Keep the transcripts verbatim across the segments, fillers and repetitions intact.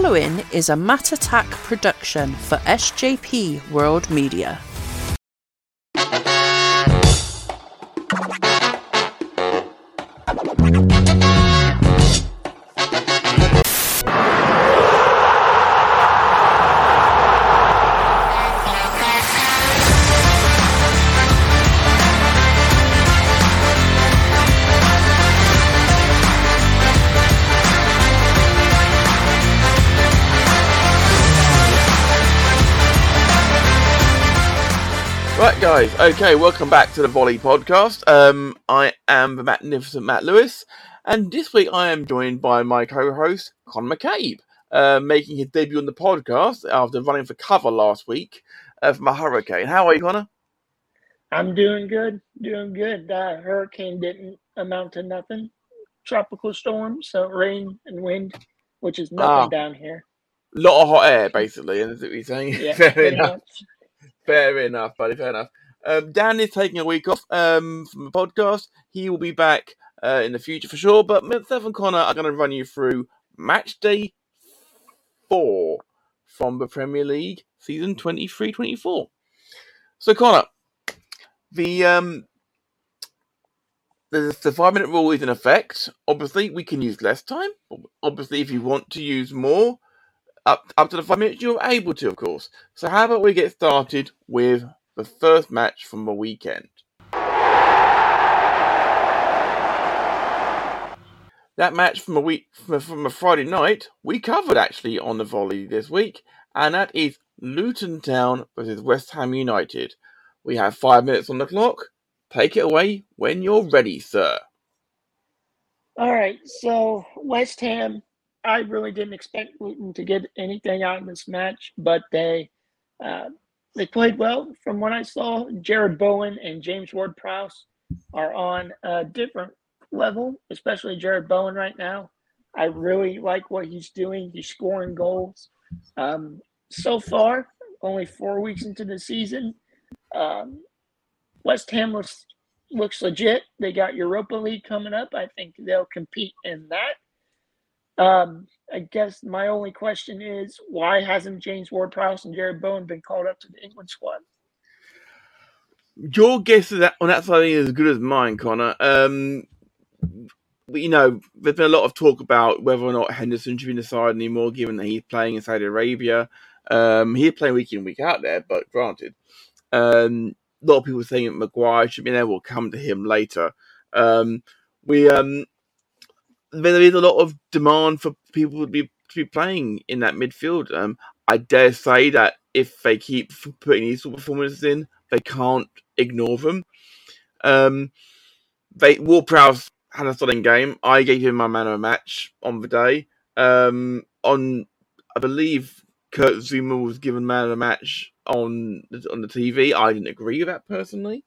following is a Matt Attack production for S J P World Media. Right, guys, okay, welcome back to the Volley Podcast. Um, I am the magnificent Matt Lewis, and this week I am joined by my co-host, Connor McCabe, uh, making his debut on the podcast after running for cover last week uh, from a hurricane. How are you, Connor? I'm doing good, doing good. That hurricane didn't amount to nothing. Tropical storm, so rain and wind, which is nothing ah, down here. A lot of hot air, basically, is what you're saying. Yeah, fair enough. Fair enough, buddy, fair enough. Um, Dan is taking a week off um, from the podcast. He will be back uh, in the future for sure, but myself and Connor are going to run you through match day four from the Premier League season twenty-three twenty-four. So, Connor, the, um, the, the five-minute rule is in effect. Obviously, we can use less time. Obviously, if you want to use more, Up, up to the five minutes, you're able to, of course. So how about we get started with the first match from the weekend? That match from a week from, from a Friday night, we covered actually on the Volley this week, and that is Luton Town versus West Ham United. We have five minutes on the clock. Take it away when you're ready, sir. All right, so West Ham, I really didn't expect Luton to get anything out of this match, but they uh, they played well. From what I saw, Jared Bowen and James Ward-Prowse are on a different level, especially Jared Bowen right now. I really like what he's doing. He's scoring goals. Um, so far, only four weeks into the season, um, West Ham looks, looks legit. They got Europa League coming up. I think they'll compete in that. Um, I guess my only question is, why hasn't James Ward-Prowse and Jared Bowen been called up to the England squad? Your guess on that side is as good as mine, Connor. Um, you know, there's been a lot of talk about whether or not Henderson should be in the side anymore, given that he's playing in Saudi Arabia. Um, he's playing week in, week out there, but granted. Um, a lot of people saying that Maguire should be there. We'll come to him later. Um, we... um. There is a lot of demand for people to be to be playing in that midfield. Um, I dare say that if they keep putting these sort of performances in, they can't ignore them. Um, they Ward-Prowse had a solid game. I gave him my man of the match on the day. Um, on I believe Kurt Zouma was given man of the match on on the T V. I didn't agree with that personally.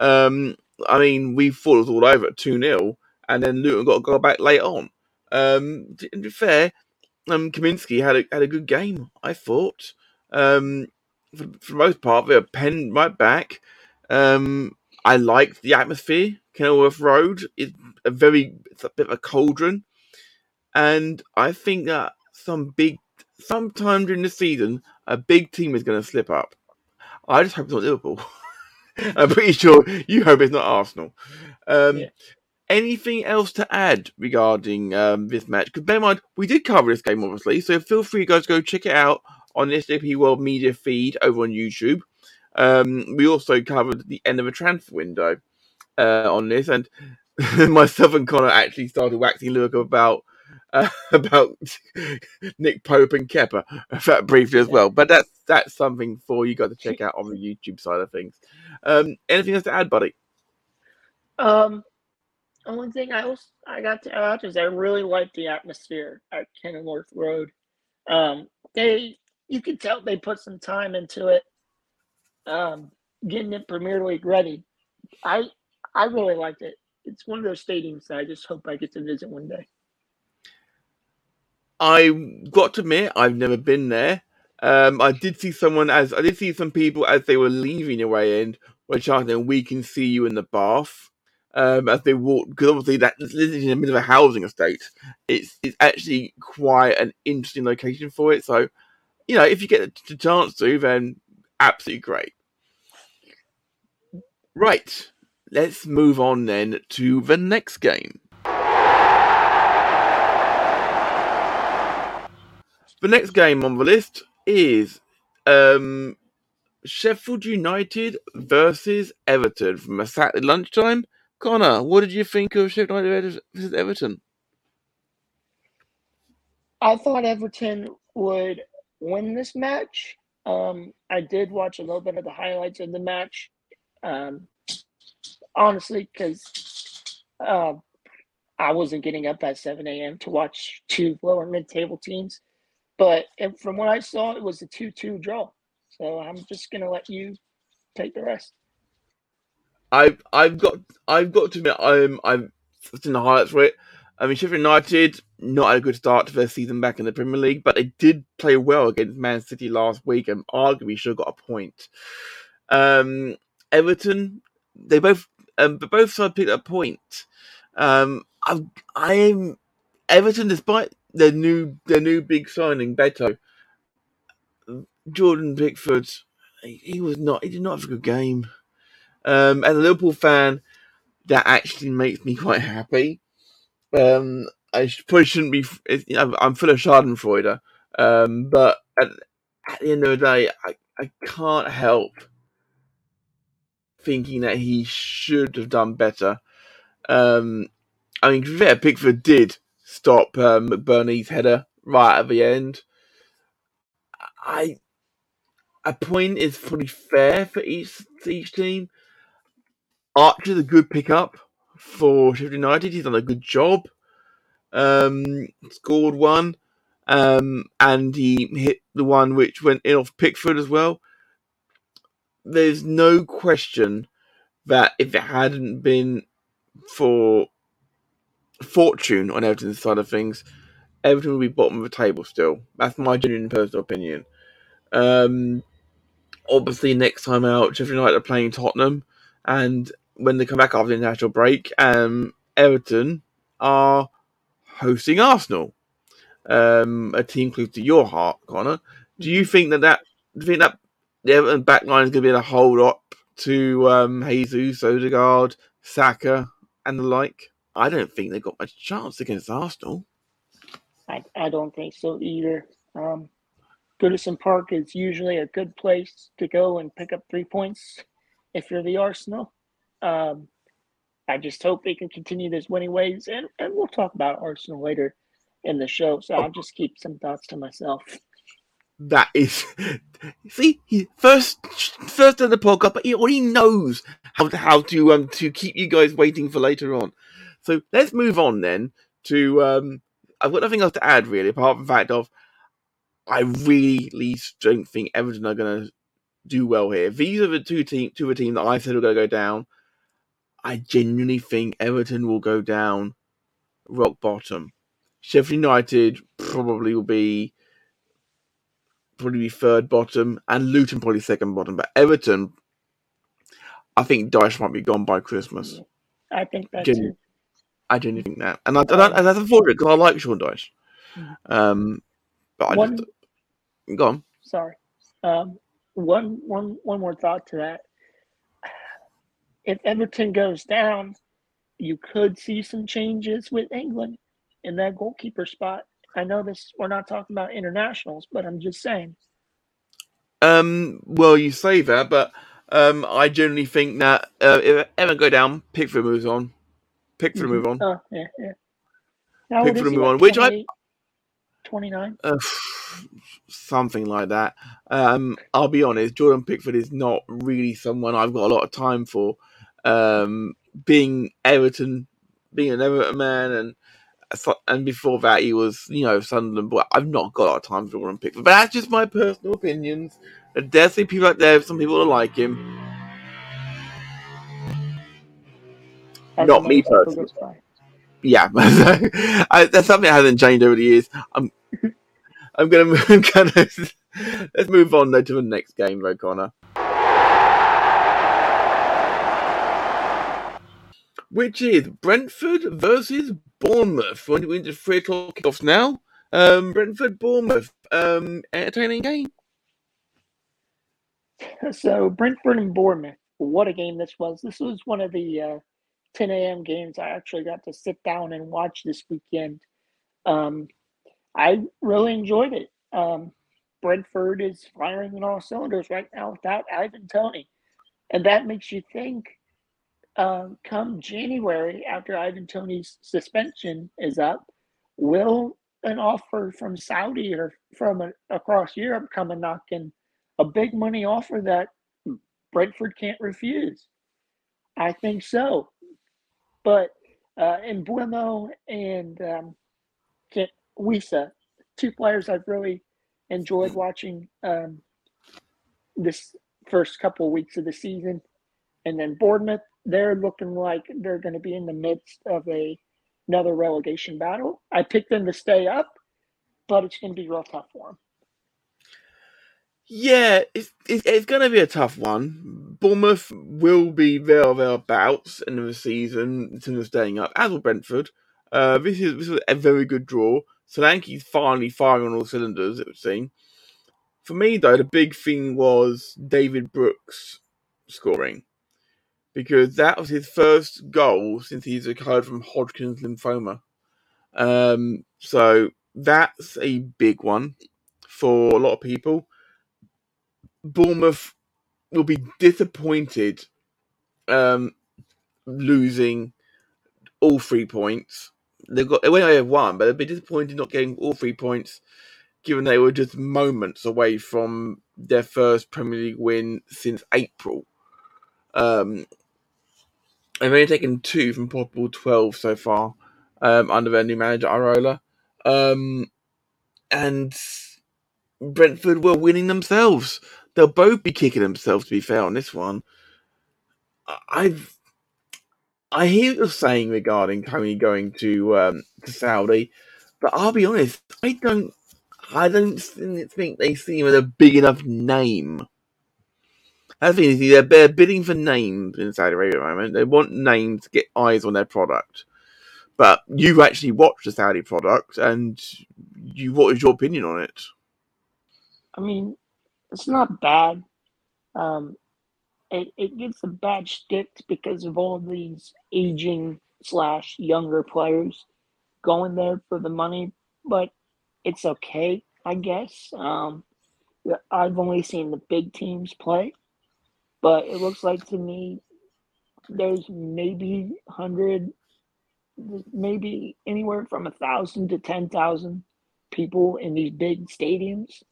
Um, I mean, we thought it was all over at two nil. And then Luton got to go back late on. Um, to be fair, um, Kaminsky had a, had a good game, I thought. Um, for, for the most part, they were penned right back. Um, I liked the atmosphere. Kenilworth Road is a very it's a bit of a cauldron. And I think that some big, sometime during the season, a big team is going to slip up. I just hope it's not Liverpool. I'm pretty sure you hope it's not Arsenal. Um, yeah. Anything else to add regarding um, this match? Because bear in mind, we did cover this game, obviously, so feel free, you guys, to go check it out on the S J P World Media feed over on YouTube. Um, we also covered the end of a transfer window uh, on this, and myself and Connor actually started waxing lyrical about uh, about Nick Pope and Kepa that briefly as well. But that's that's something for you guys to check out on the YouTube side of things. Um, anything else to add, buddy? Um. Only thing I was, I got to add is I really liked the atmosphere at Kenilworth Road. Um, they you could tell they put some time into it, um, getting it Premier League ready. I I really liked it. It's one of those stadiums that I just hope I get to visit one day. I got to admit, I've never been there. Um, I did see someone as I did see some people as they were leaving the way in were chanting, "We can see you in the bath." um, as they walked, because obviously that is in the middle of a housing estate. It's it's actually quite an interesting location for it. So, you know, if you get the chance to, then absolutely great. Right, let's move on then to the next game. The next game on the list is um, Sheffield United versus Everton from a Saturday lunchtime. Connor, what did you think of Sheffield United versus Everton? I thought Everton would win this match. Um, I did watch a little bit of the highlights of the match, um, honestly, because uh, I wasn't getting up at seven a.m. to watch two lower mid-table teams. But from what I saw, it was a two-two draw. So I'm just going to let you take the rest. I've I've got I've got to admit I'm I'm in the highlights for it. I mean, Sheffield United not a good start to their season back in the Premier League, but they did play well against Man City last week and arguably should have got a point. Um, Everton, they both um, but both sides picked up a point. Um, I'm I'm Everton, despite Their new, their new big signing, Beto, Jordan Pickford, he, he was not, he did not have a good game. Um, as a Liverpool fan, that actually makes me quite happy. Um, I probably shouldn't be. You know, I'm full of Schadenfreude, um, but at, at the end of the day, I, I can't help thinking that he should have done better. Um, I mean, to be fair, Pickford did stop um, McBurney's header right at the end. I a point is fully fair for each each team. Archer's a good pickup for Sheffield United. He's done a good job. Um, scored one, um, and he hit the one which went in off Pickford as well. There's no question that if it hadn't been for fortune on Everton's side of things, Everton will be bottom of the table still. That's my genuine personal opinion. Um, obviously, next time out, Sheffield United are playing Tottenham, and when they come back after the international break, um, Everton are hosting Arsenal, um, a team close to your heart, Connor. Do you think that that do you think that the Everton backline is going to be able to hold up to um, Jesus, Odegaard, Saka, and the like? I don't think they got much chance against Arsenal. I, I don't think so either. Um, Goodison Park is usually a good place to go and pick up three points if you're the Arsenal. Um, I just hope they can continue this winning ways, and, and we'll talk about Arsenal later in the show, so oh. I'll just keep some thoughts to myself. That is... See, he first first of the podcast, but he already knows how to, how to, um, to keep you guys waiting for later on. So let's move on then to, um, I've got nothing else to add really, apart from the fact of, I really don't think Everton are going to do well here. These are the two team, two of the team that I said are going to go down. I genuinely think Everton will go down rock bottom. Sheffield United probably will be, probably be third bottom, and Luton probably second bottom. But Everton, I think Dyche might be gone by Christmas. I think that's Gen- it. I do think that, and I, and I, and that's unfortunate because I like Sean Dyche. Um, but I one, just go on. Sorry, um, one one one more thought to that. If Everton goes down, you could see some changes with England in that goalkeeper spot. I know this. We're not talking about internationals, but I'm just saying. Um. Well, you say that, but um, I generally think that uh, if Everton go down, Pickford moves on. Pickford move on. Oh, yeah, yeah. Now Pickford move on, which I twenty-nine, uh, something like that. Um, I'll be honest, Jordan Pickford is not really someone I've got a lot of time for. Um, being Everton, being an Everton man, and and before that he was, you know, Sunderland boy. I've not got a lot of time for Jordan Pickford, but that's just my personal opinions. There's definitely people out there. Some people don't like him. As Not me personally. Yeah, I, that's something that hasn't changed over the years. I'm, I'm gonna, I'm gonna. Let's move on though to the next game, though, Connor. which is Brentford versus Bournemouth. We're into three o'clock kickoffs now. Um, Brentford, Bournemouth, um, entertaining game. So Brentford and Bournemouth, what a game this was. This was one of the uh, ten a.m. games I actually got to sit down and watch this weekend. Um, I really enjoyed it. Um, Brentford is firing on all cylinders right now without Ivan Toney. And that makes you think um, come January, after Ivan Toney's suspension is up, will an offer from Saudi or from a, across Europe come and knock in a big money offer that Brentford can't refuse? I think so. But uh, in Buemo and um, Wisa, two players I've really enjoyed watching um, this first couple of weeks of the season. And then Bournemouth, they're looking like they're going to be in the midst of a another relegation battle. I picked them to stay up, but it's going to be real tough for them. Yeah, it's, it's, it's going to be a tough one. Bournemouth will be there or thereabouts in the season in terms of staying up, as will Brentford. Uh, this is this is a very good draw. Solanke's finally firing on all cylinders, it would seem. For me, though, the big thing was David Brooks scoring, because that was his first goal since he's recovered from Hodgkin's lymphoma. Um, so that's a big one for a lot of people. Bournemouth will be disappointed um, losing all three points. They've got, they went away with one, but they'll be disappointed not getting all three points, given they were just moments away from their first Premier League win since April. Um, they've only taken two from possible twelve so far um, under their new manager, Areola. Um, and Brentford were winning themselves. They'll both be kicking themselves, to be fair, on this one. I've, I hear what you're saying regarding Tony going to, um, to Saudi, but I'll be honest, I don't I don't think they see him as a big enough name. I think they're, they're bidding for names in Saudi Arabia at the moment. They want names to get eyes on their product. But you've actually watched the Saudi product, and you, what is your opinion on it? I mean, it's not bad. Um, it, it gets a bad shtick because of all these aging slash younger players going there for the money, but it's okay, I guess. Um, I've only seen the big teams play, but it looks like to me there's maybe one hundred, maybe anywhere from one thousand to ten thousand people in these big stadiums.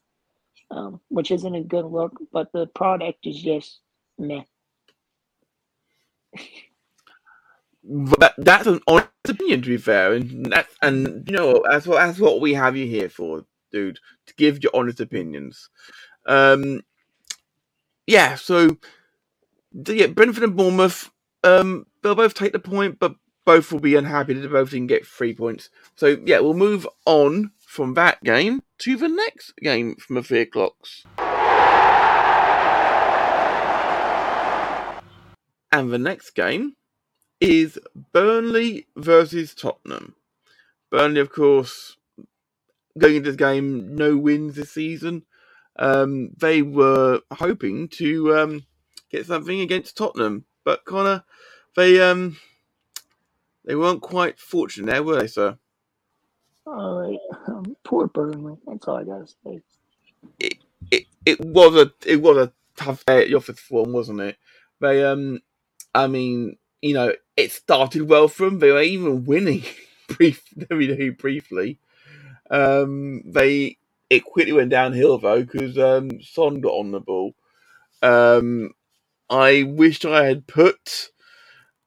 Um, which isn't a good look, but the product is just meh. But that's an honest opinion, to be fair, and that's, and you know, that's what that's what we have you here for, dude, to give your honest opinions. Um, yeah, so yeah, Brentford and Bournemouth, um, they'll both take the point, but both will be unhappy that they both didn't get three points. So yeah, we'll move on from that game to the next game from the three o'clocks. And the next game is Burnley versus Tottenham. Burnley, of course, going into this game, no wins this season. Um, they were hoping to um, get something against Tottenham, but Connor, they um, they weren't quite fortunate there, were they, sir? All right, um, poor Burnley. That's all I gotta say. It it it was a it was a tough day at the office for them, wasn't it? They um, I mean, you know, it started well for them. They were even winning brief, very briefly. Um, they it quickly went downhill though because um, Son got on the ball. Um, I wished I had put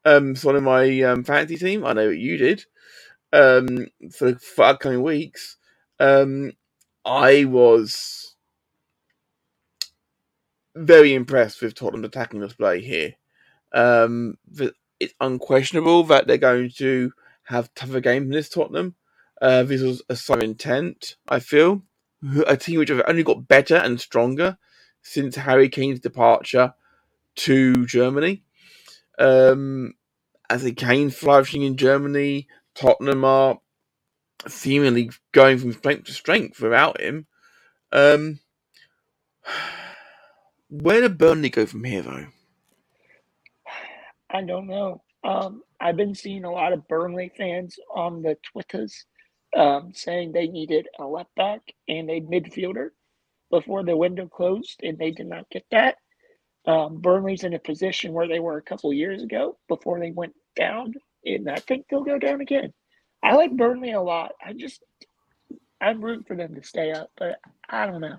um Son in my um, fantasy team. I know that you did. Um, for, for upcoming weeks, um, I was very impressed with Tottenham's attacking display here. Um, it's unquestionable that they're going to have tougher games than this Tottenham. Uh, this was a sign of intent, I feel. A team which have only got better and stronger since Harry Kane's departure to Germany. Um, I think Kane flourishing in Germany. Tottenham are seemingly going from strength to strength without him. Um, where do Burnley go from here, though? I don't know. Um, I've been seeing a lot of Burnley fans on the Twitters um, saying they needed a left back and a midfielder before the window closed, and they did not get that. Um, Burnley's in a position where they were a couple years ago before they went down, and I think they'll go down again. I like Burnley a lot. I just, I'm rooting for them to stay up, but I don't know.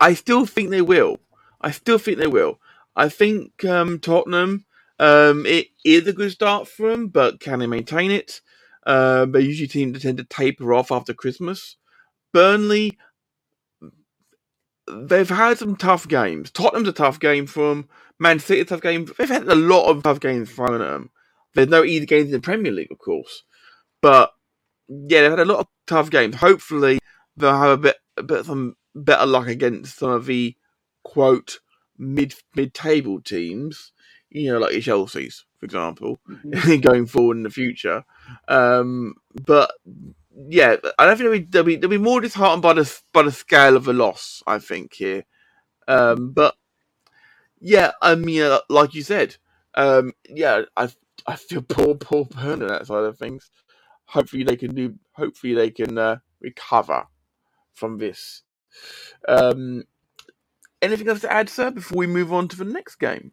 I still think they will. I still think they will. I think um, Tottenham, um, it is a good start for them, but can they maintain it? Uh, they usually tend to, tend to taper off after Christmas. Burnley, they've had some tough games. Tottenham's a tough game for them. Man City, a tough game. They've had a lot of tough games thrown at them. There's no easy games in the Premier League, of course. But, yeah, they've had a lot of tough games. Hopefully, they'll have a bit, a bit some better luck against some of the, quote, mid, mid-table teams, you know, like the Chelsea's, for example, mm-hmm. going forward in the future. Um, but, yeah, I don't think they'll be, they'll be more disheartened by the, by the scale of the loss, I think, here. Um, but, yeah, I mean, like you said, um, yeah, I I feel poor, poor Burnley on that side of things. Hopefully they can do. Hopefully they can uh, recover from this. Um, anything else to add, sir, before we move on to the next game?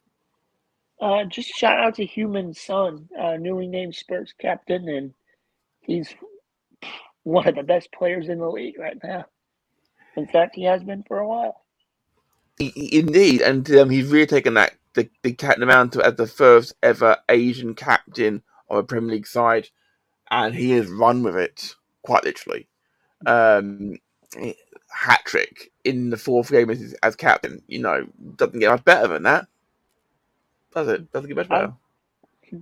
Uh, just shout out to Human Son, uh, newly named Spurs captain, and he's one of the best players in the league right now. In fact, he has been for a while. Indeed, and um, he's really taken that the the captain amount as the first ever Asian captain of a Premier League side. And he has run with it, quite literally. Um, hat-trick in the fourth game as, as captain. You know, doesn't get much better than that. Does it? Doesn't get much better. I've,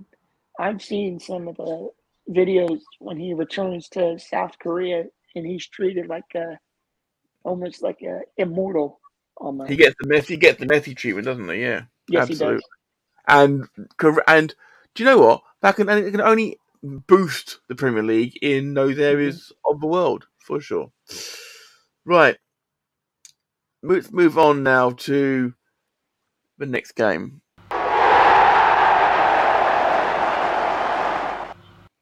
I've seen some of the videos when he returns to South Korea, and he's treated like a, almost like a immortal. Almost. He gets the Messi, he gets the Messi treatment, doesn't he? Yeah, yes, absolutely. And and do you know what? That can it can only boost the Premier League in those areas mm-hmm. of the world, for sure. Right. Let's move on now to the next game,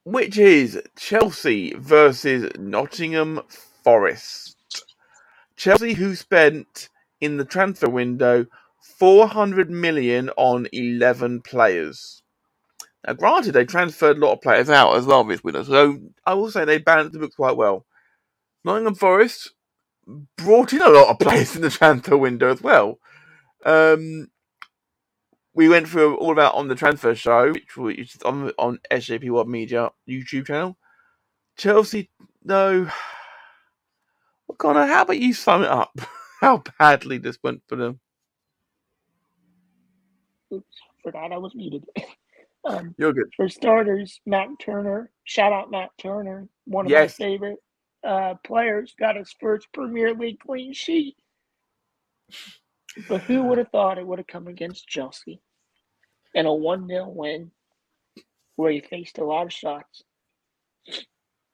which is Chelsea versus Nottingham Forest. Chelsea, who spent in the transfer window four hundred million on eleven players. Now, granted, they transferred a lot of players out as well this window, so I will say they balanced the book quite well. Nottingham Forest brought in a lot of players in the transfer window as well. Um, we went through all of that on the transfer show, which is on, on S J P World Media YouTube channel. Chelsea, no. Well, Connor, how about you sum it up? How badly this went for them? Oops, forgot I was muted. Um, You're good. For starters, Matt Turner, shout out Matt Turner, one of yes. my favorite uh, players, got his first Premier League clean sheet. But who would have thought it would have come against Chelsea in a one nil win where he faced a lot of shots?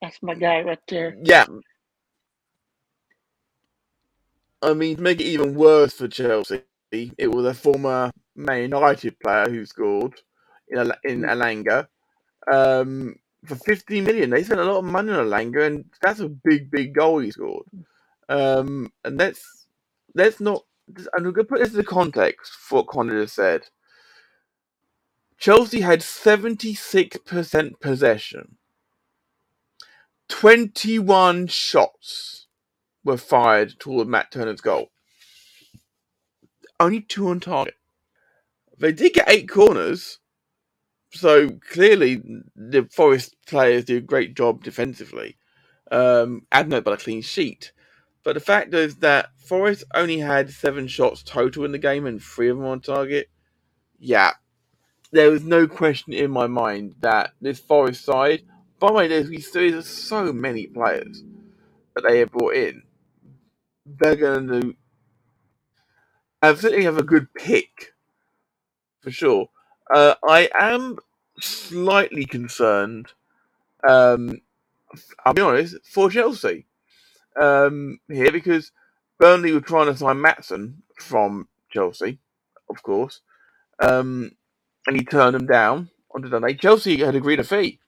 That's my guy right there. Yeah. I mean, to make it even worse for Chelsea, it was a former Man United player who scored. In, Al- in Alanga, um, for fifty million. They spent a lot of money on Alanga, and that's a big, big goal he scored. Um, and let's let's not. I'm going to put this into context for what Connor just said. Chelsea had seventy-six percent possession. twenty-one shots were fired toward Matt Turner's goal. Only two on target. They did get eight corners. So, clearly, the Forest players do a great job defensively. Um, admitted by a clean sheet. But the fact is that Forest only had seven shots total in the game and three of them on target. Yeah. There was no question in my mind that this Forest side... By the way, there's, there's so many players that they have brought in. They're going to... Absolutely have a good pick. For sure. Uh, I am slightly concerned, um, I'll be honest, for Chelsea um, here, because Burnley were trying to sign Maatson from Chelsea, of course, um, and he turned him down on Sunday. Chelsea had agreed a fee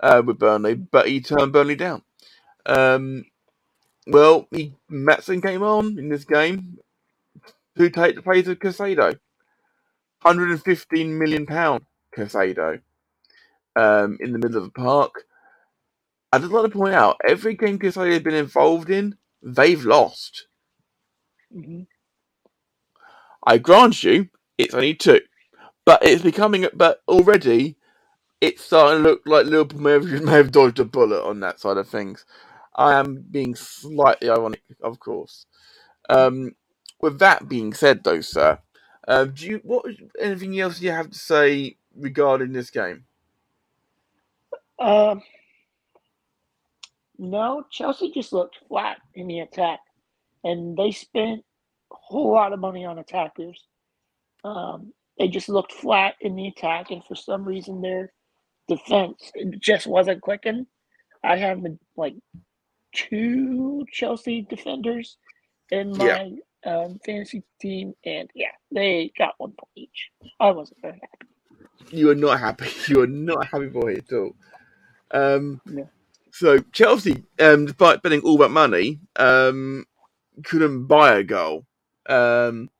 uh, with Burnley, but he turned Burnley down. Um, well, he, Maatson came on in this game to take the place of Casado. one hundred fifteen million pounds Casado um, in the middle of the park. I'd just like to point out, every game Casado has been involved in, they've lost. Mm-hmm. I grant you, it's only two. But it's becoming, but already, it's starting to look like Liverpool may have, may have dodged a bullet on that side of things. I am being slightly ironic, of course. Um, with that being said, though, sir, uh, do you what anything else you have to say regarding this game? Um, no, Chelsea just looked flat in the attack, and they spent a whole lot of money on attackers. Um, they just looked flat in the attack, and for some reason their defense just wasn't clicking. I have like two Chelsea defenders in my yeah. um, fantasy team, and yeah, they got one point each. I wasn't very happy. You were not happy. You were not happy for it at all. Um, no. So Chelsea, um, despite spending all that money, um, couldn't buy a goal. Um,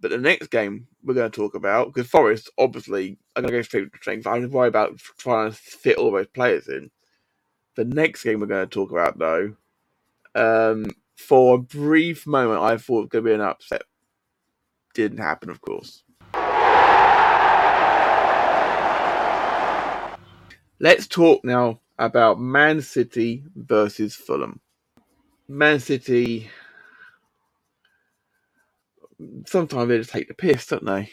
but the next game we're going to talk about, because Forest obviously are going to go straight to strength. I'm going to worry about trying to fit all those players in. The next game we're going to talk about, though, um, for a brief moment, I thought it was going to be an upset. Didn't happen, of course. Let's talk now about Man City versus Fulham. Man City, sometimes they just take the piss, don't they?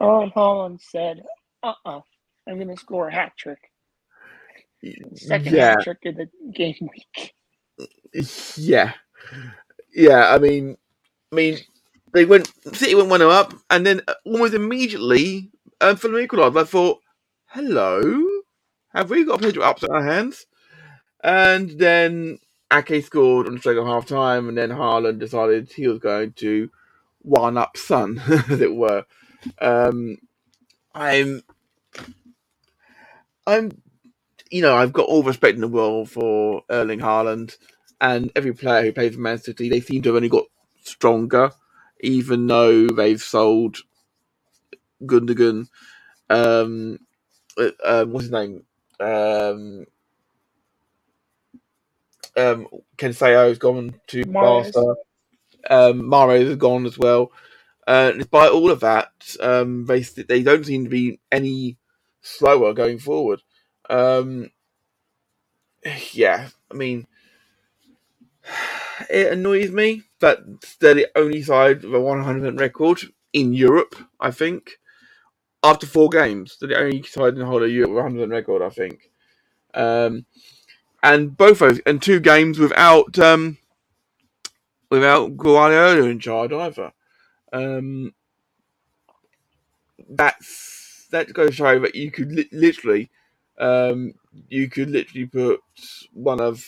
Erling Haaland said, uh-uh, I'm going to score a hat-trick. Second yeah. trick of the game week. Yeah, yeah. I mean, I mean, they went. City went one up, and then almost immediately, um, Fulham equalised. I thought, "Hello, have we got a potential upset in our hands?" And then Ake scored on the second half time, and then Haaland decided he was going to one up Son, as it were. Um, I'm, I'm. You know, I've got all respect in the world for Erling Haaland and every player who plays for Man City. They seem to have only got stronger, even though they've sold Gundogan. Um, uh, what's his name? Um, um, Cancelo's gone to Barca. Um, Mahrez has gone as well. Uh, despite all of that, um, they they don't seem to be any slower going forward. Um, yeah, I mean, it annoys me that they're the only side with a one hundred percent record in Europe, I think. After four games, they're the only side in the whole of Europe with a one hundred percent record, I think. Um, and both those, and two games without, um, without Guardiola in charge either. Um, that's, that goes to show that you could li- literally, Um, you could literally put one of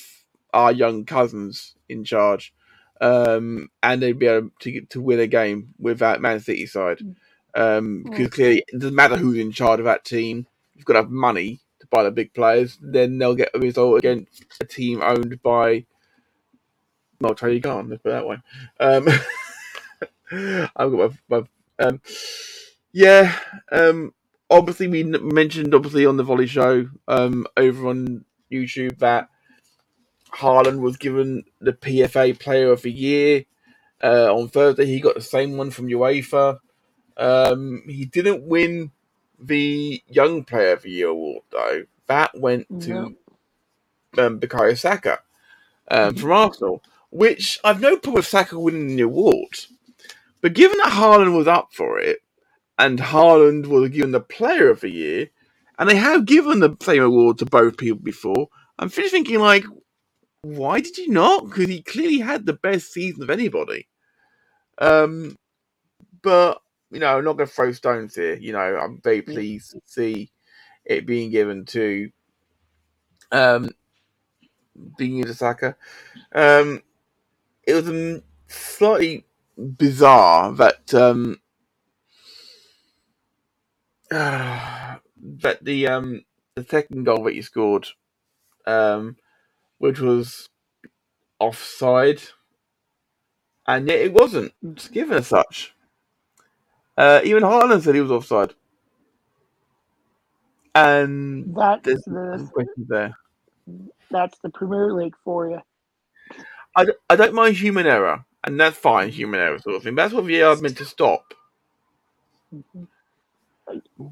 our young cousins in charge, um, and they'd be able to to win a game without Man City side. Um, because clearly it doesn't matter who's in charge of that team. You've got to have money to buy the big players. Then they'll get a result against a team owned by, well, Tony Khan. Let's put it that way. Um, I've got my, my um, yeah. Um, Obviously, we mentioned, obviously, on the Volley Show um, over on YouTube that Haaland was given the P F A Player of the Year uh, on Thursday. He got the same one from UEFA. Um, he didn't win the Young Player of the Year award, though. That went to no. um, Bukayo Saka um, from Arsenal, which I've no problem with Saka winning the award. But given that Haaland was up for it, and Haaland was given the Player of the Year, and they have given the same award to both people before. I'm finished thinking, like, why did you not? Because he clearly had the best season of anybody. Um, but you know, I'm not going to throw stones here. You know, I'm very pleased to see it being given to um, being given to Saka. Um, it was um, slightly bizarre that um, uh, that the um, the second goal that he scored, um, which was offside, and yet it wasn't given as such. Uh, even Haaland said he was offside. And that's there's the, questions there. That's the Premier League for you. I, I don't mind human error, and that's fine, human error sort of thing. But that's what V A R is meant to stop.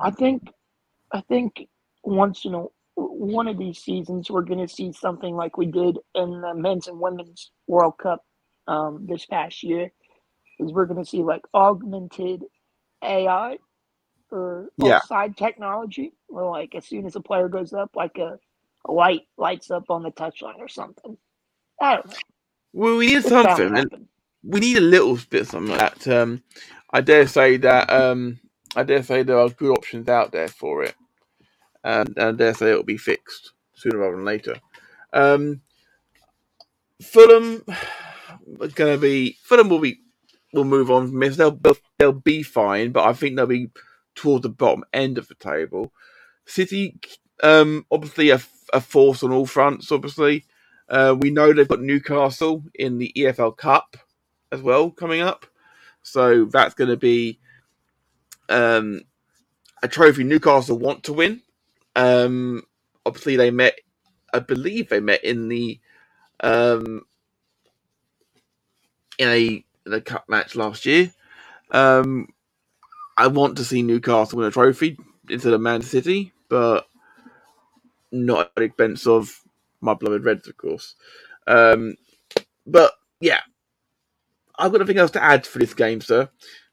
I think, I think once you know, one of these seasons, we're going to see something like we did in the Men's and Women's World Cup um, this past year. Is we're going to see like augmented A I or yeah. offside technology, where like as soon as a player goes up, like a, a light lights up on the touchline or something. I don't know. Well, we need it's something. And we need a little bit of something like that. Um, I dare say that um, I dare say there are good options out there for it, and, and I dare say it will be fixed sooner rather than later. Um, Fulham is going to be. Fulham will be. We'll move on from this. They'll, they'll be fine, but I think they'll be towards the bottom end of the table. City, um, obviously a, a force on all fronts, obviously. Uh, we know they've got Newcastle in the E F L Cup as well coming up. So that's going to be um, a trophy Newcastle want to win. Um, obviously, they met, I believe they met in the... Um, in a... the cup match last year. Um, I want to see Newcastle win a trophy instead of Man City, but not at the expense of my beloved Reds, of course. Um, but yeah, I've got nothing else to add for this game, sir.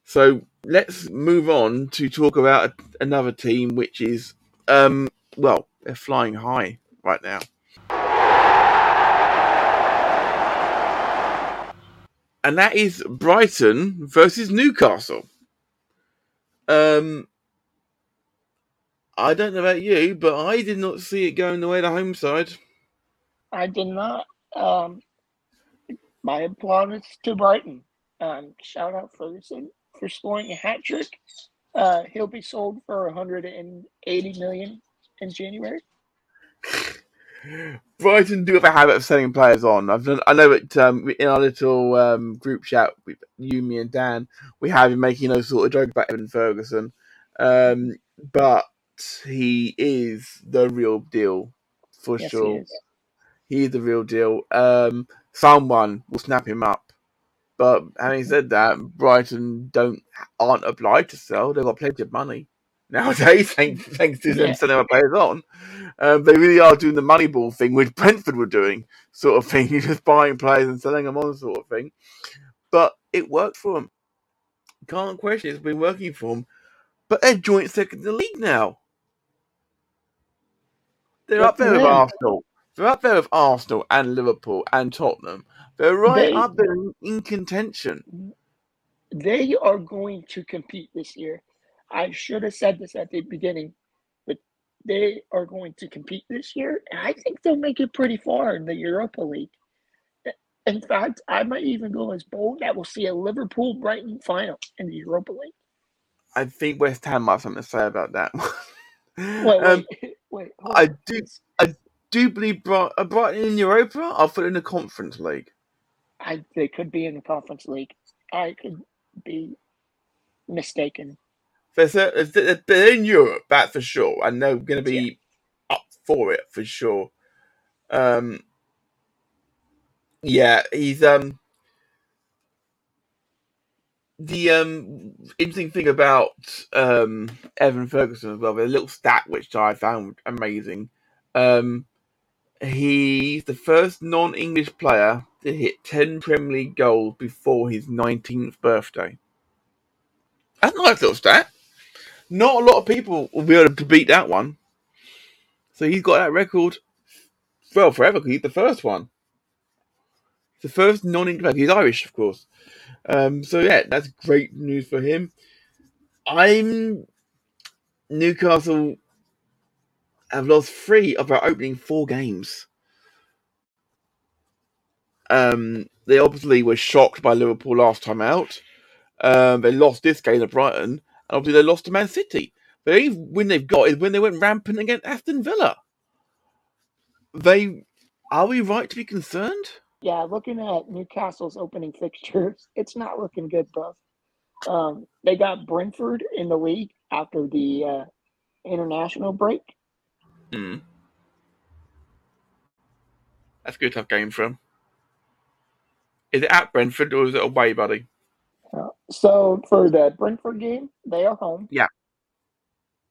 So let's move on to talk about another team, which is, um, well, they're flying high right now. And that is Brighton versus Newcastle. Um, I don't know about you, but I did not see it going the way to home side. I did not. Um, my applause to Brighton. Um, shout out Ferguson for scoring a hat trick. Uh, he'll be sold for one hundred eighty million dollars in January. Brighton do have a habit of selling players on. I've done, I know it um, in our little um, group chat with you, me, and Dan. We have been making those sort of jokes about Evan Ferguson, um, but he is the real deal for yes, sure. He is. he is the real deal. Um, someone will snap him up. But having said that, Brighton don't aren't obliged to sell. They've got plenty of money nowadays, thanks, thanks to them yeah. sending our players on. Um, they really are doing the Moneyball thing, which Brentford were doing, sort of thing. You're just buying players and selling them on, sort of thing. But it worked for them. Can't question it. It's been working for them. But they're joint second in the league now. They're That's up there with Arsenal. They're up there with Arsenal and Liverpool and Tottenham. They're right they, up there in, in contention. They are going to compete this year. I should have said this at the beginning, but they are going to compete this year, and I think they'll make it pretty far in the Europa League. In fact, I might even go as bold that we'll see a Liverpool-Brighton final in the Europa League. I think West Ham might have something to say about that. wait, wait, um, wait. I do, I do believe Bright- Brighton in Europa. I'll put in the Conference League. I they could be in the Conference League. I could be mistaken. They're in Europe, that for sure, and they're going to be yeah. up for it for sure. Um, yeah, he's um, the um, interesting thing about um, Evan Ferguson as well. There's a little stat which I found amazing. Um, he's the first non-English player to hit ten Premier League goals before his nineteenth birthday. That's a nice little stat. Not a lot of people will be able to beat that one. So he's got that record, well, forever, because he's the first one. The first non-English. He's Irish, of course. Um, so, yeah, that's great news for him. I'm Newcastle have lost three of our opening four games. Um, they obviously were shocked by Liverpool last time out. Um, they lost this game to Brighton, and obviously they lost to Man City. The only win they've got is when they went rampant against Aston Villa. They are we right to be concerned? Yeah, looking at Newcastle's opening fixtures, it's not looking good, bro. Um, they got Brentford in the league after the uh, international break. Mm. That's a good tough game for them. Is it at Brentford or is it away, buddy? Uh, so for the Brentford game, they are home. Yeah.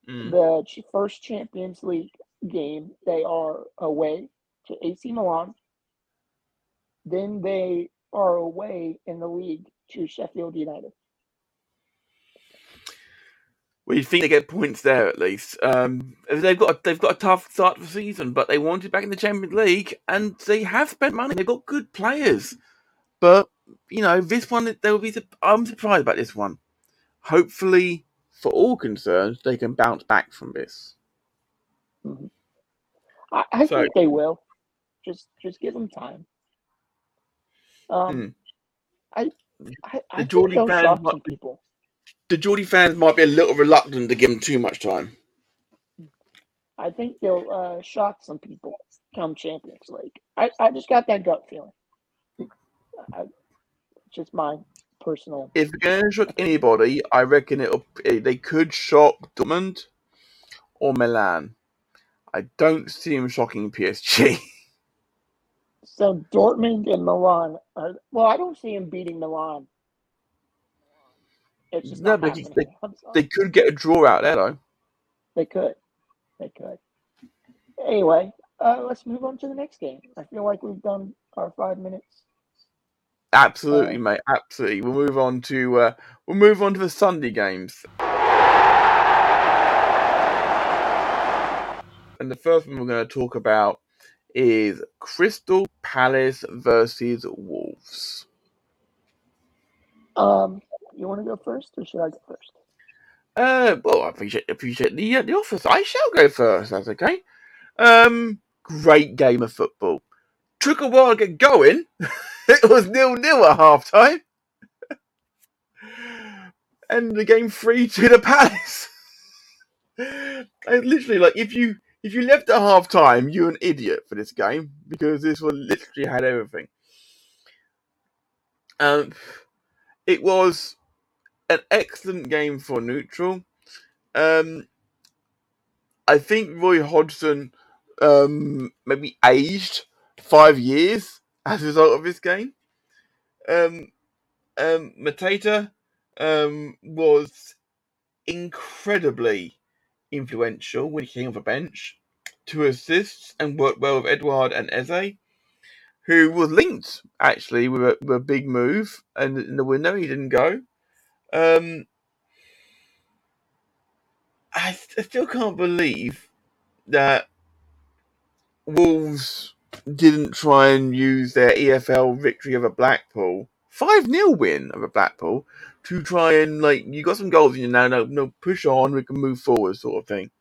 Mm. The ch- first Champions League game, they are away to A C Milan. Then they are away in the league to Sheffield United. We think they get points there at least. Um, they've got a, they've got a tough start to the season, but they want it back in the Champions League, and they have spent money. They've got good players, but you know this one they will be. I'm surprised about this one. Hopefully, for all concerned, they can bounce back from this. Mm-hmm. I, I so, think they will. Just just give them time. Um, mm. I I think they'll shock some people. The Geordie fans might be a little reluctant to give them too much time. I think they'll uh, shock some people come Champions League. I, I just got that gut feeling. I, just my personal. If they're going to shock anybody, I reckon it'll. They could shock Dortmund or Milan. I don't see them shocking P S G. So Dortmund and Milan are, well, I don't see him beating Milan. It's just no, they, they, they could get a draw out there, though. They could. They could. Anyway, uh, let's move on to the next game. I feel like we've done our five minutes. Absolutely, uh, mate. Absolutely. We'll move on to uh, we'll move on to the Sunday games. And the first one we're going to talk about is Crystal Palace versus Wolves. Um, you want to go first, or should I go first? Uh, well, I appreciate appreciate the uh, the office. I shall go first. That's okay. Um, great game of football. Took a while to get going. It was nil nil at half time, and the game three to the Palace. I literally like if you. If you left at half time, you're an idiot for this game because this one literally had everything. Um, it was an excellent game for neutral. Um, I think Roy Hodgson um, maybe aged five years as a result of this game. Um, um, Mateta um, was incredibly influential when he came off the bench, two assists, and worked well with Edouard and Eze, who was linked actually with a, with a big move, and in the window he didn't go. Um, I, st- I still can't believe that Wolves didn't try and use their E F L victory over Blackpool, five nil win over Blackpool, to try and, like, you got some goals in you now, no, no, push on, we can move forward sort of thing.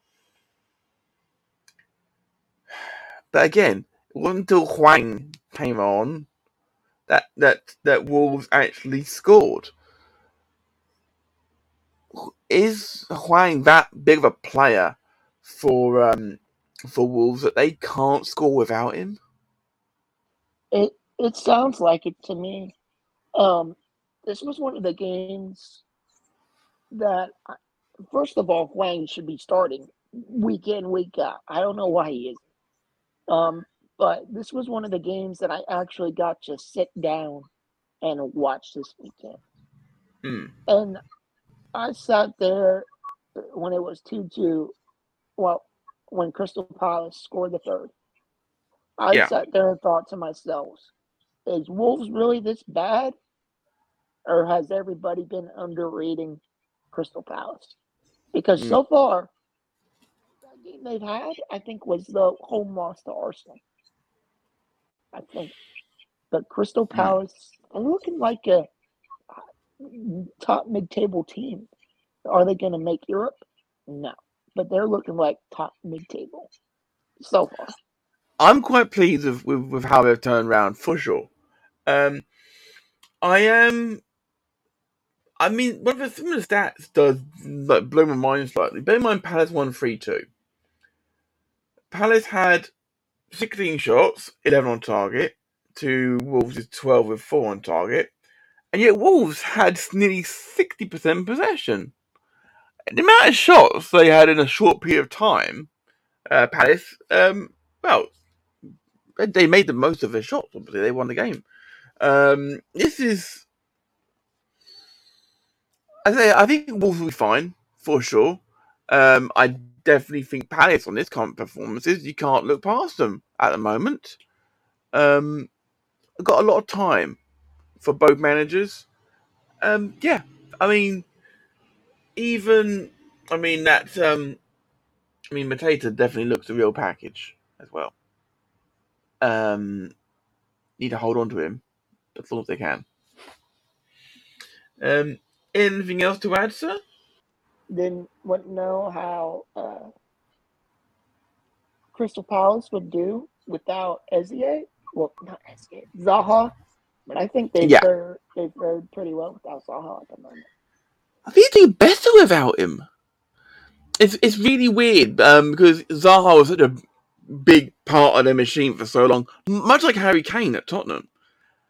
But again, it wasn't until Hwang came on that that that Wolves actually scored. Is Hwang that big of a player for um, for Wolves that they can't score without him? It it sounds like it to me. Um This was one of the games that, first of all, Hwang should be starting week in, week out. I don't know why he isn't. Um, but this was one of the games that I actually got to sit down and watch this weekend. Mm. And I sat there when it was two two, well, when Crystal Palace scored the third. I yeah. sat there and thought to myself, is Wolves really this bad? Or has everybody been underrating Crystal Palace? Because mm. so far, that game they've had, I think, was the home loss to Arsenal. I think. But Crystal Palace mm. are looking like a top mid-table team. Are they going to make Europe? No. But they're looking like top mid-table so far. I'm quite pleased with, with, with how they've turned around, for sure. Um, I am... I mean, one of the similar stats does like, blow my mind slightly. Bear in mind, Palace won three two. Palace had sixteen shots, eleven on target, to Wolves' twelve with four on target, and yet Wolves had nearly sixty percent possession. The amount of shots they had in a short period of time, uh, Palace, um, well, they made the most of their shots, obviously. They won the game. Um, this is... I say, I think Wolves will be fine, for sure. Um, I definitely think Palace on this kind of performances, you can't look past them at the moment. Um, I've got a lot of time for both managers. Um, yeah, I mean, even, I mean, that, um, I mean, Mateta definitely looks a real package as well. Um, need to hold on to him as long as they can. Um, Anything else to add, sir? Didn't know how uh, Crystal Palace would do without Eze. Well, not Eze, Zaha. But I think they've, yeah. fared, they've fared pretty well without Zaha at the moment. I think they do better without him. It's it's really weird um, because Zaha was such a big part of their machine for so long. Much like Harry Kane at Tottenham.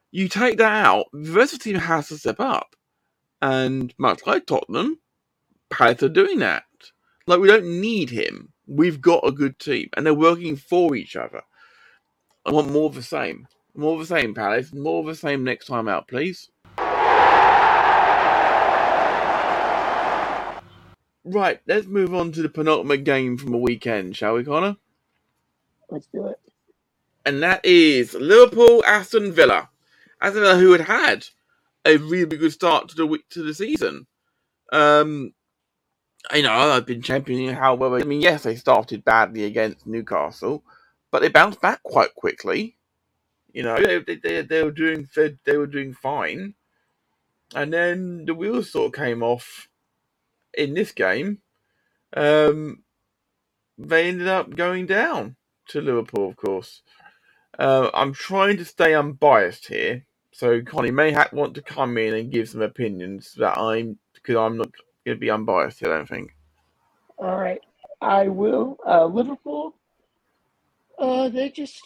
You take that out, the rest of the team has to step up. And much like Tottenham, Palace are doing that. Like, we don't need him. We've got a good team. And they're working for each other. I want more of the same. More of the same, Palace. More of the same next time out, please. Right, let's move on to the penultimate game from the weekend, shall we, Connor? Let's do it. And that is Liverpool-Aston Villa. Aston Villa, who had had... a really good start to the week, to the season. Um, you know, I've been championing how well. They, I mean, yes, they started badly against Newcastle, but they bounced back quite quickly. You know, they they, they, they were doing they, they were doing fine, and then the wheels sort of came off in this game. Um, they ended up going down to Liverpool, of course. Uh, I'm trying to stay unbiased here. So Connie may ha- want to come in and give some opinions that I'm, because I'm not going to be unbiased, I don't think. All right. I will. Uh, Liverpool, uh, they just,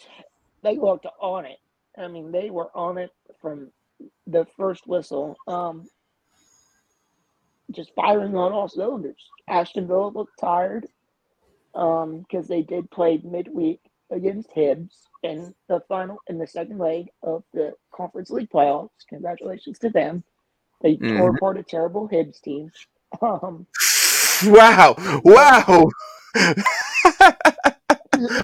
they looked on it. I mean, they were on it from the first whistle. Um, just firing on all cylinders. Aston Villa looked tired because um, they did play midweek against Hibs in the final in the second leg of the Conference League playoffs. Congratulations to them. They mm-hmm. tore apart a terrible Hibs team. Um, wow. Wow. I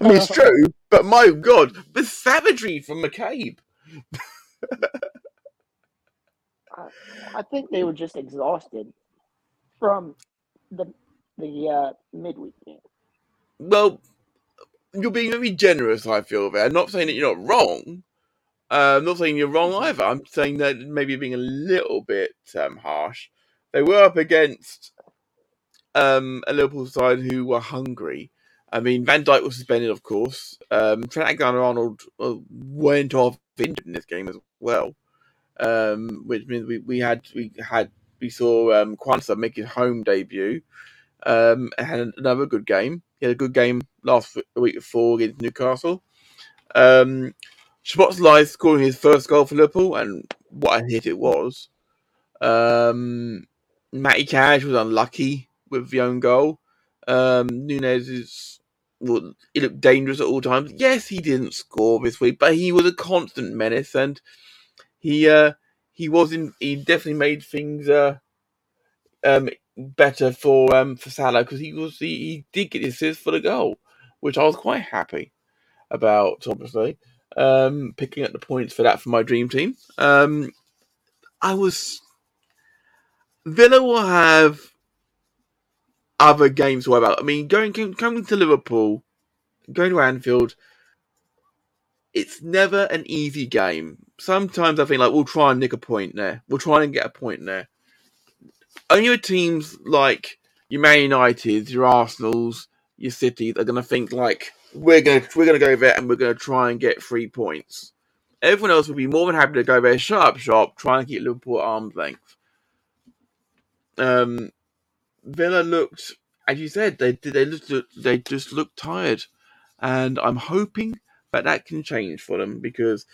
mean, it's true, but my God, the savagery from McCabe. I, I think they were just exhausted from the, the uh, midweek game. Well, you're being very generous, I feel, there. I'm not saying that you're not wrong. Uh, I'm not saying you're wrong either. I'm saying that maybe being a little bit um, harsh. They were up against um, a Liverpool side who were hungry. I mean, Van Dijk was suspended, of course. Um, Trent Alexander-Arnold uh, went off injured in this game as well, um, which means we, we had we had we saw um, Kwanzaa make his home debut um, and had another good game. He had a good game last week before against Newcastle. Um, Szoboszlai scoring his first goal for Liverpool, and what a hit it was. Um, Matty Cash was unlucky with the own goal. Um, Nunez is, well, he looked dangerous at all times. Yes, he didn't score this week, but he was a constant menace, and he uh, he was in. He definitely made things. Uh, um, better for um, for Salah, because he was he, he did get his assist for the goal, which I was quite happy about, obviously. Um, picking up the points for that for my dream team. Um, I was... Villa will have other games to worry about. I mean, going coming to Liverpool, going to Anfield, it's never an easy game. Sometimes I think, like, we'll try and nick a point there. We'll try and get a point there. only with teams like your Man United, your Arsenals, your Cities are going to think like, we're going to we're going to go there and we're going to try and get three points. Everyone else would be more than happy to go there, shut up shop, trying to keep Liverpool at arm's length. Um, Villa looked, as you said, they they just looked, they just looked tired, and I'm hoping that that can change for them because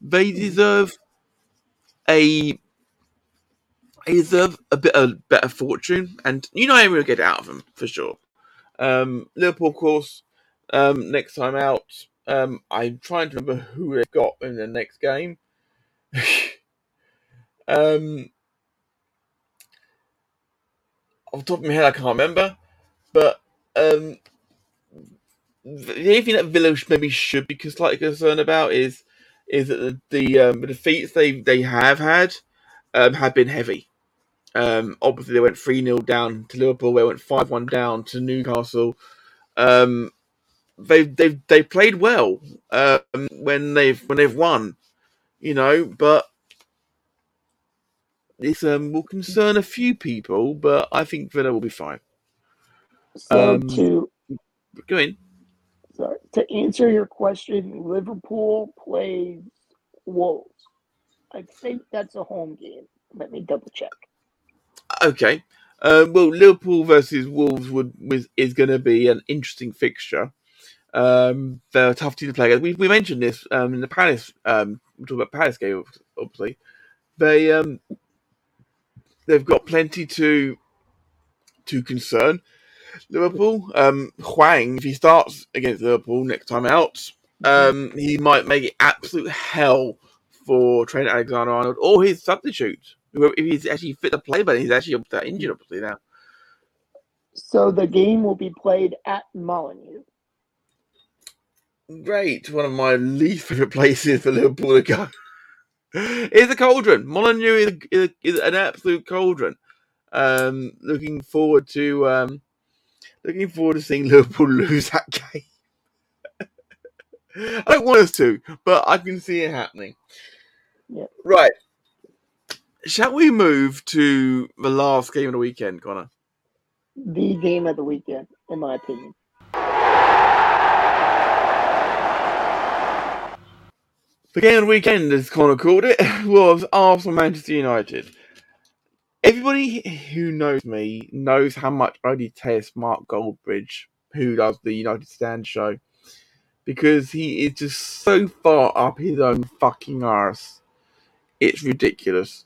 they deserve a they deserve a bit of better fortune, and you know we'll get out of them for sure. Um, Liverpool, of course, um, next time out. Um, I'm trying to remember who they've got in the next game. um, off the top of my head, I can't remember. But um, the only thing that Villa maybe should be slightly concerned about is is that the, the, um, the defeats they, they have had um, have been heavy. Um, obviously, they went three nil down to Liverpool. They went five one down to Newcastle. Um... They they they played well um, when they've when they've won, you know. But this um, will concern a few people. But I think Villa will be fine. So um, to go in. Sorry, to answer your question, Liverpool plays Wolves. I think that's a home game. Let me double check. Okay. Uh, well, Liverpool versus Wolves would was, is going to be an interesting fixture. Um, they're a tough team to play against. We, we mentioned this um, in the Palace. Um, we talk about Palace game, obviously. They um, they've got plenty to to concern Liverpool. Um, Hwang, if he starts against Liverpool next time out, um, he might make it absolute hell for Trent Alexander-Arnold or his substitute. If he's actually fit to play, but he's actually that injured obviously now. So the game will be played at Molyneux. Great, one of my least favourite places for Liverpool to go. It's a cauldron. Molyneux is, a, is, a, is an absolute cauldron. Um, looking forward to um, looking forward to seeing Liverpool lose that game. I don't want us to, but I can see it happening. Yep. Right, shall we move to the last game of the weekend, Connor? The game of the weekend, in my opinion. The game of the weekend, as Connor called it, was Arsenal Manchester United. Everybody who knows me knows how much I detest Mark Goldbridge, who does the United Stand show, because he is just so far up his own fucking arse. It's ridiculous.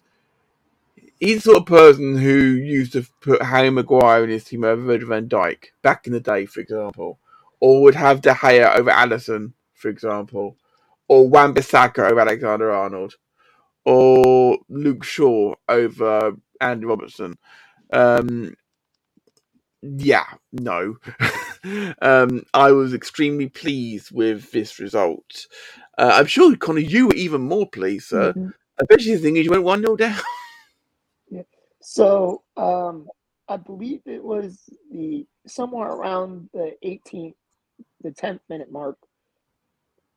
He's the sort of person who used to put Harry Maguire in his team over Virgil van Dijk, back in the day, for example, or would have De Gea over Allison, for example, or Wan-Bissaka over Alexander-Arnold, or Luke Shaw over Andy Robertson. Um, yeah, no. um, I was extremely pleased with this result. Uh, I'm sure, Connor, you were even more pleased, sir. Mm-hmm. Especially the thing is, you went one nil down. yeah. So, um, I believe it was the somewhere around the eighteenth, the tenth minute mark,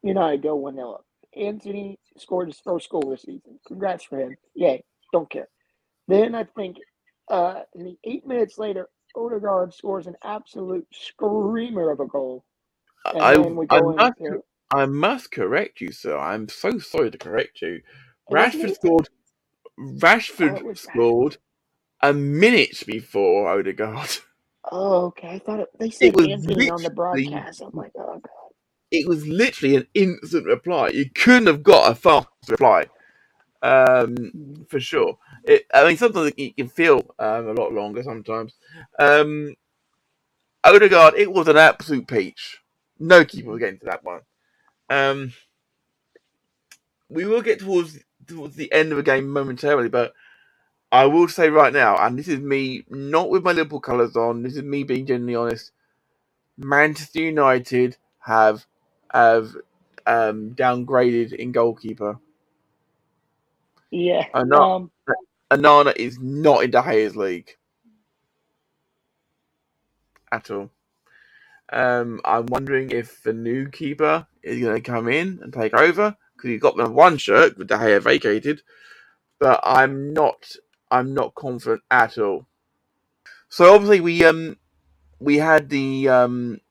United go one nil up. Anthony scored his first goal this season. Congrats for him. Yay. Don't care. Then I think uh, the eight minutes later, Odegaard scores an absolute screamer of a goal. And I, then we go I, must, into... I must correct you, sir. I'm so sorry to correct you. And Rashford scored Rashford oh, scored a minute before Odegaard. Oh, okay. I thought it, they said it Anthony on the broadcast. I'm like, oh, God. It was literally an instant reply. You couldn't have got a fast reply, um, for sure. It, I mean, sometimes you can feel um, a lot longer sometimes. Um, Odegaard, it was an absolute peach. No keeper was getting to that one. Um, we will get towards, towards the end of the game momentarily, but I will say right now, and this is me not with my Liverpool colours on, this is me being genuinely honest, Manchester United have... have um, downgraded in goalkeeper. Yeah. Anana, um, Anana is not in De Gea's league. At all. Um, I'm wondering if the new keeper is going to come in and take over, because he's got the one shirt with De Gea vacated, but I'm not I'm not confident at all. So obviously we um we had the um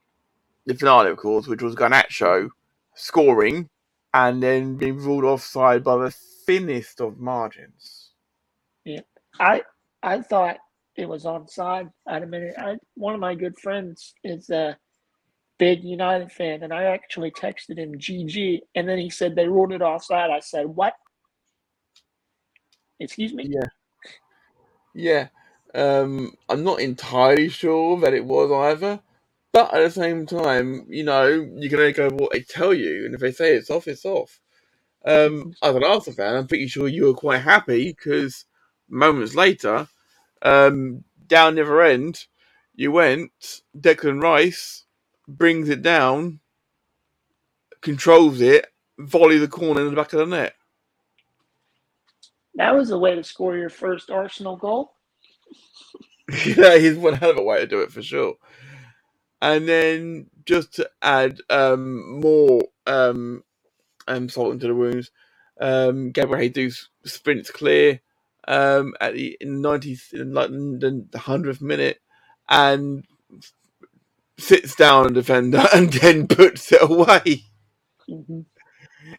the finale, of course, which was Garnacho scoring and then being ruled offside by the thinnest of margins. Yeah, I I thought it was offside at a minute. I, one of my good friends is a big United fan, and I actually texted him G G, and then he said they ruled it offside. I said, what? Excuse me? Yeah. Yeah. Um, I'm not entirely sure that it was either, but at the same time, you know, you can only go with what they tell you, and if they say it's off, it's off. Um, as an Arsenal fan, I'm pretty sure you were quite happy because moments later, um, down the other end, you went, Declan Rice brings it down, controls it, volley the corner in the back of the net. That was a way to score your first Arsenal goal. Yeah, he's one hell of a way to do it for sure. And then just to add um, more um, um, salt into the wounds, um, Gabriel Jesus sprints clear um, at the ninetieth, in like the hundredth minute and sits down a defender and then puts it away. Mm-hmm.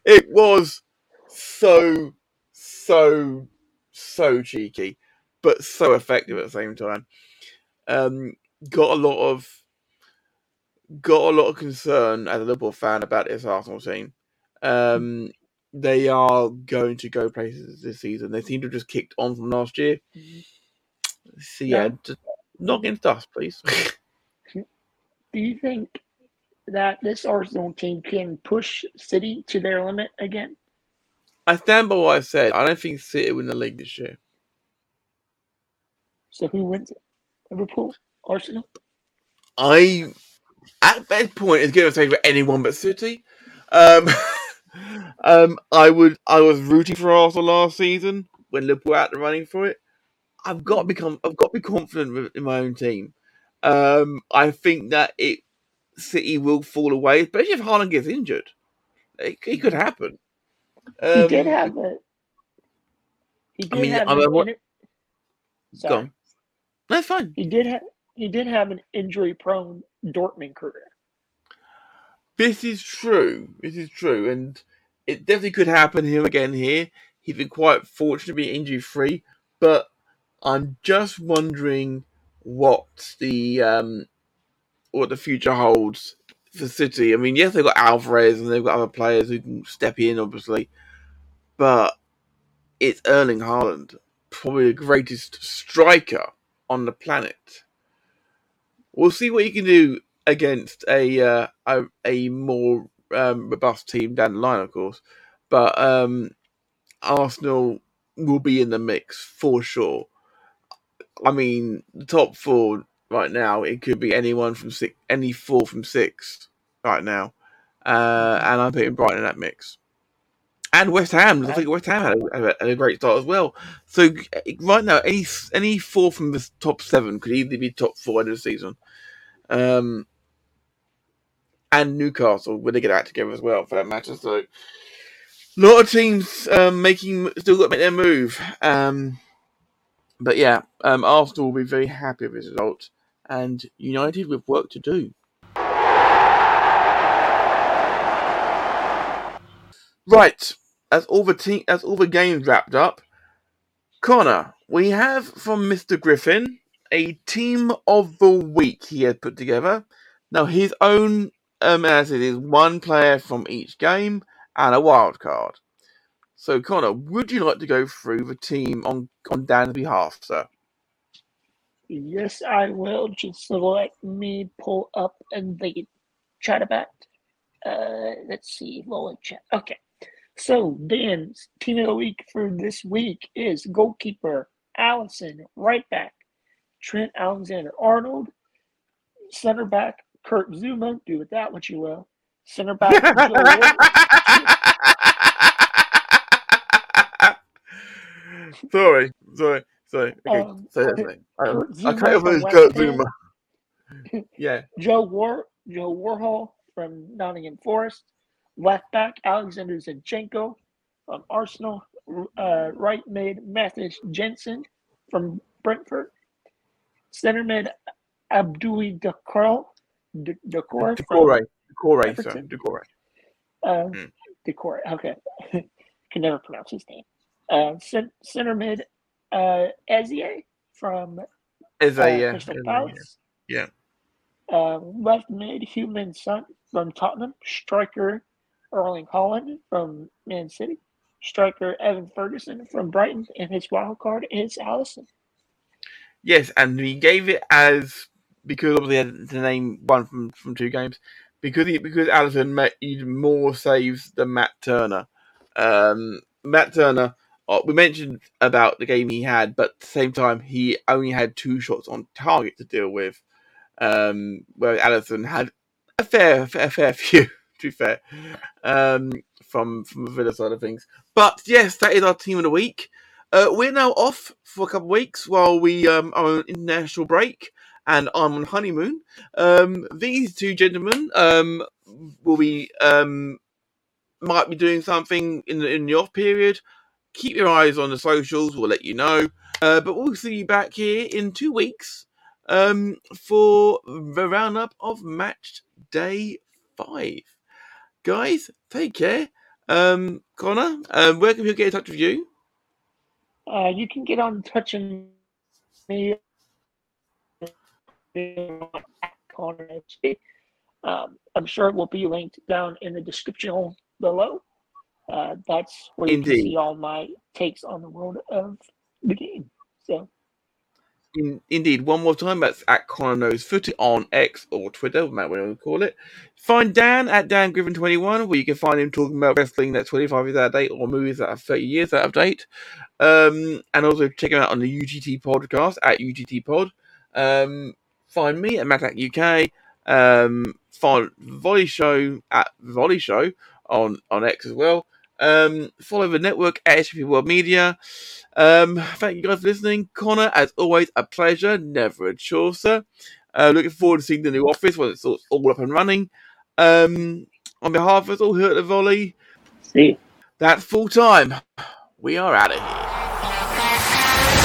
It was so, so, so cheeky, but so effective at the same time. Um, got a lot of got a lot of concern as a Liverpool fan about this Arsenal team. Um, they are going to go places this season. They seem to have just kicked on from last year. So yeah, yeah. Just not against us, please. Do you think that this Arsenal team can push City to their limit again? I stand by what I said. I don't think City win the league this year. So who wins it? Liverpool? Arsenal? I, at that point, it's going to say for anyone but City. Um, um, I would. I was rooting for Arsenal last season when Liverpool were out the running for it. I've got to become. I've got to be confident in my own team. Um, I think that it City will fall away, especially if Haaland gets injured. It, it could happen. Um, he did have it. He did I mean, have I mean, it. What? Sorry. That's fine. He did have he did have an injury-prone Dortmund career. This is true. This is true, and it definitely could happen to him again here. He's been quite fortunate to be injury-free, but I'm just wondering what the um, what the future holds for City. I mean, yes, they've got Alvarez and they've got other players who can step in, obviously, but it's Erling Haaland, probably the greatest striker on the planet. We'll see what he can do against a uh, a, a more um, robust team down the line, of course. But um, Arsenal will be in the mix for sure. I mean, the top four right now, it could be anyone from six, any four from six right now. Uh, and I'm putting Brighton in that mix. And West Ham. I think West Ham had a, had a great start as well. So right now, any any four from the top seven could easily be top four in the season. Um, and Newcastle, when they get out together as well, for that matter. So a lot of teams um, making still got to make their move. Um, but yeah, um, Arsenal will be very happy with this result. And United with work to do. Right. That's all the team, that's all the games wrapped up. Connor, we have from Mister Griffin a team of the week he has put together. Now his own um, as it is one player from each game and a wild card. So Connor, would you like to go through the team on, on Dan's behalf, sir? Yes, I will. Just let me pull up and the chat about. Uh, let's see. Volley chat. Okay. So, Dan's team of the week for this week is goalkeeper Allison, right back Trent Alexander-Arnold, center back Kurt Zouma, do with that what you will, center back Sorry, sorry, sorry. Okay, um, sorry, sorry. I, I can't believe Kurt Zouma. Yeah. Joe War, Joe Warhol from Nottingham Forest. Left back, Alexander Zinchenko from Arsenal. Uh, right mid, Mathis Jensen from Brentford. Centre mid Abdoui Doucouré. Doucouré. Doucouré. Doucouré. Sorry. Doucouré. Uh, hmm. Doucouré. Okay. Can never pronounce his name. Uh, centre mid uh, Eze from Eze, uh, yeah. Crystal Palace. Yeah. Uh, left mid Heung-min Son from Tottenham. Striker Erling Haaland from Man City. Striker Evan Ferguson from Brighton, and his wild card is Allison. Yes, and we gave it as, because obviously had to name one from, from two games, because he, because Allison made more saves than Matt Turner. Um, Matt Turner, oh, we mentioned about the game he had, but at the same time, he only had two shots on target to deal with, um, whereas Allison had a fair, a fair, a fair few, to be fair. Um, From, from the Villa side of things. But yes, that is our team of the week. Uh, we're now off for a couple of weeks while we um, are on an international break and I'm on honeymoon. Um, these two gentlemen um, will be um, might be doing something in the, in the off period. Keep your eyes on the socials, we'll let you know. Uh, but we'll see you back here in two weeks um, for the roundup of match day five. Guys, take care. Um, Connor, um, where can people get in touch with you? Uh, you can get on touch with me at Connor H D. Um, I'm sure it will be linked down in the description below. Uh, that's where you Indeed. Can see all my takes on the world of the game. So, in, indeed, one more time, that's at Connor Knows Footy on X or Twitter, whatever you want to call it. Find Dan at Dan Griffin twenty-one, where you can find him talking about wrestling that's twenty-five years out of date or movies that are thirty years out of date. Um, and also check him out on the U G T podcast at U G T Pod. Um, find me at Matt U K. Um, find Volley Show at Volley Show on, on X as well. Um, follow the network at S J P World Media. Um, thank you guys for listening. Connor, as always, a pleasure, never a chore, sir. Uh, looking forward to seeing the new office when it's all, all up and running. Um, on behalf of us all here at the Volley, see, that's full time. We are out of here.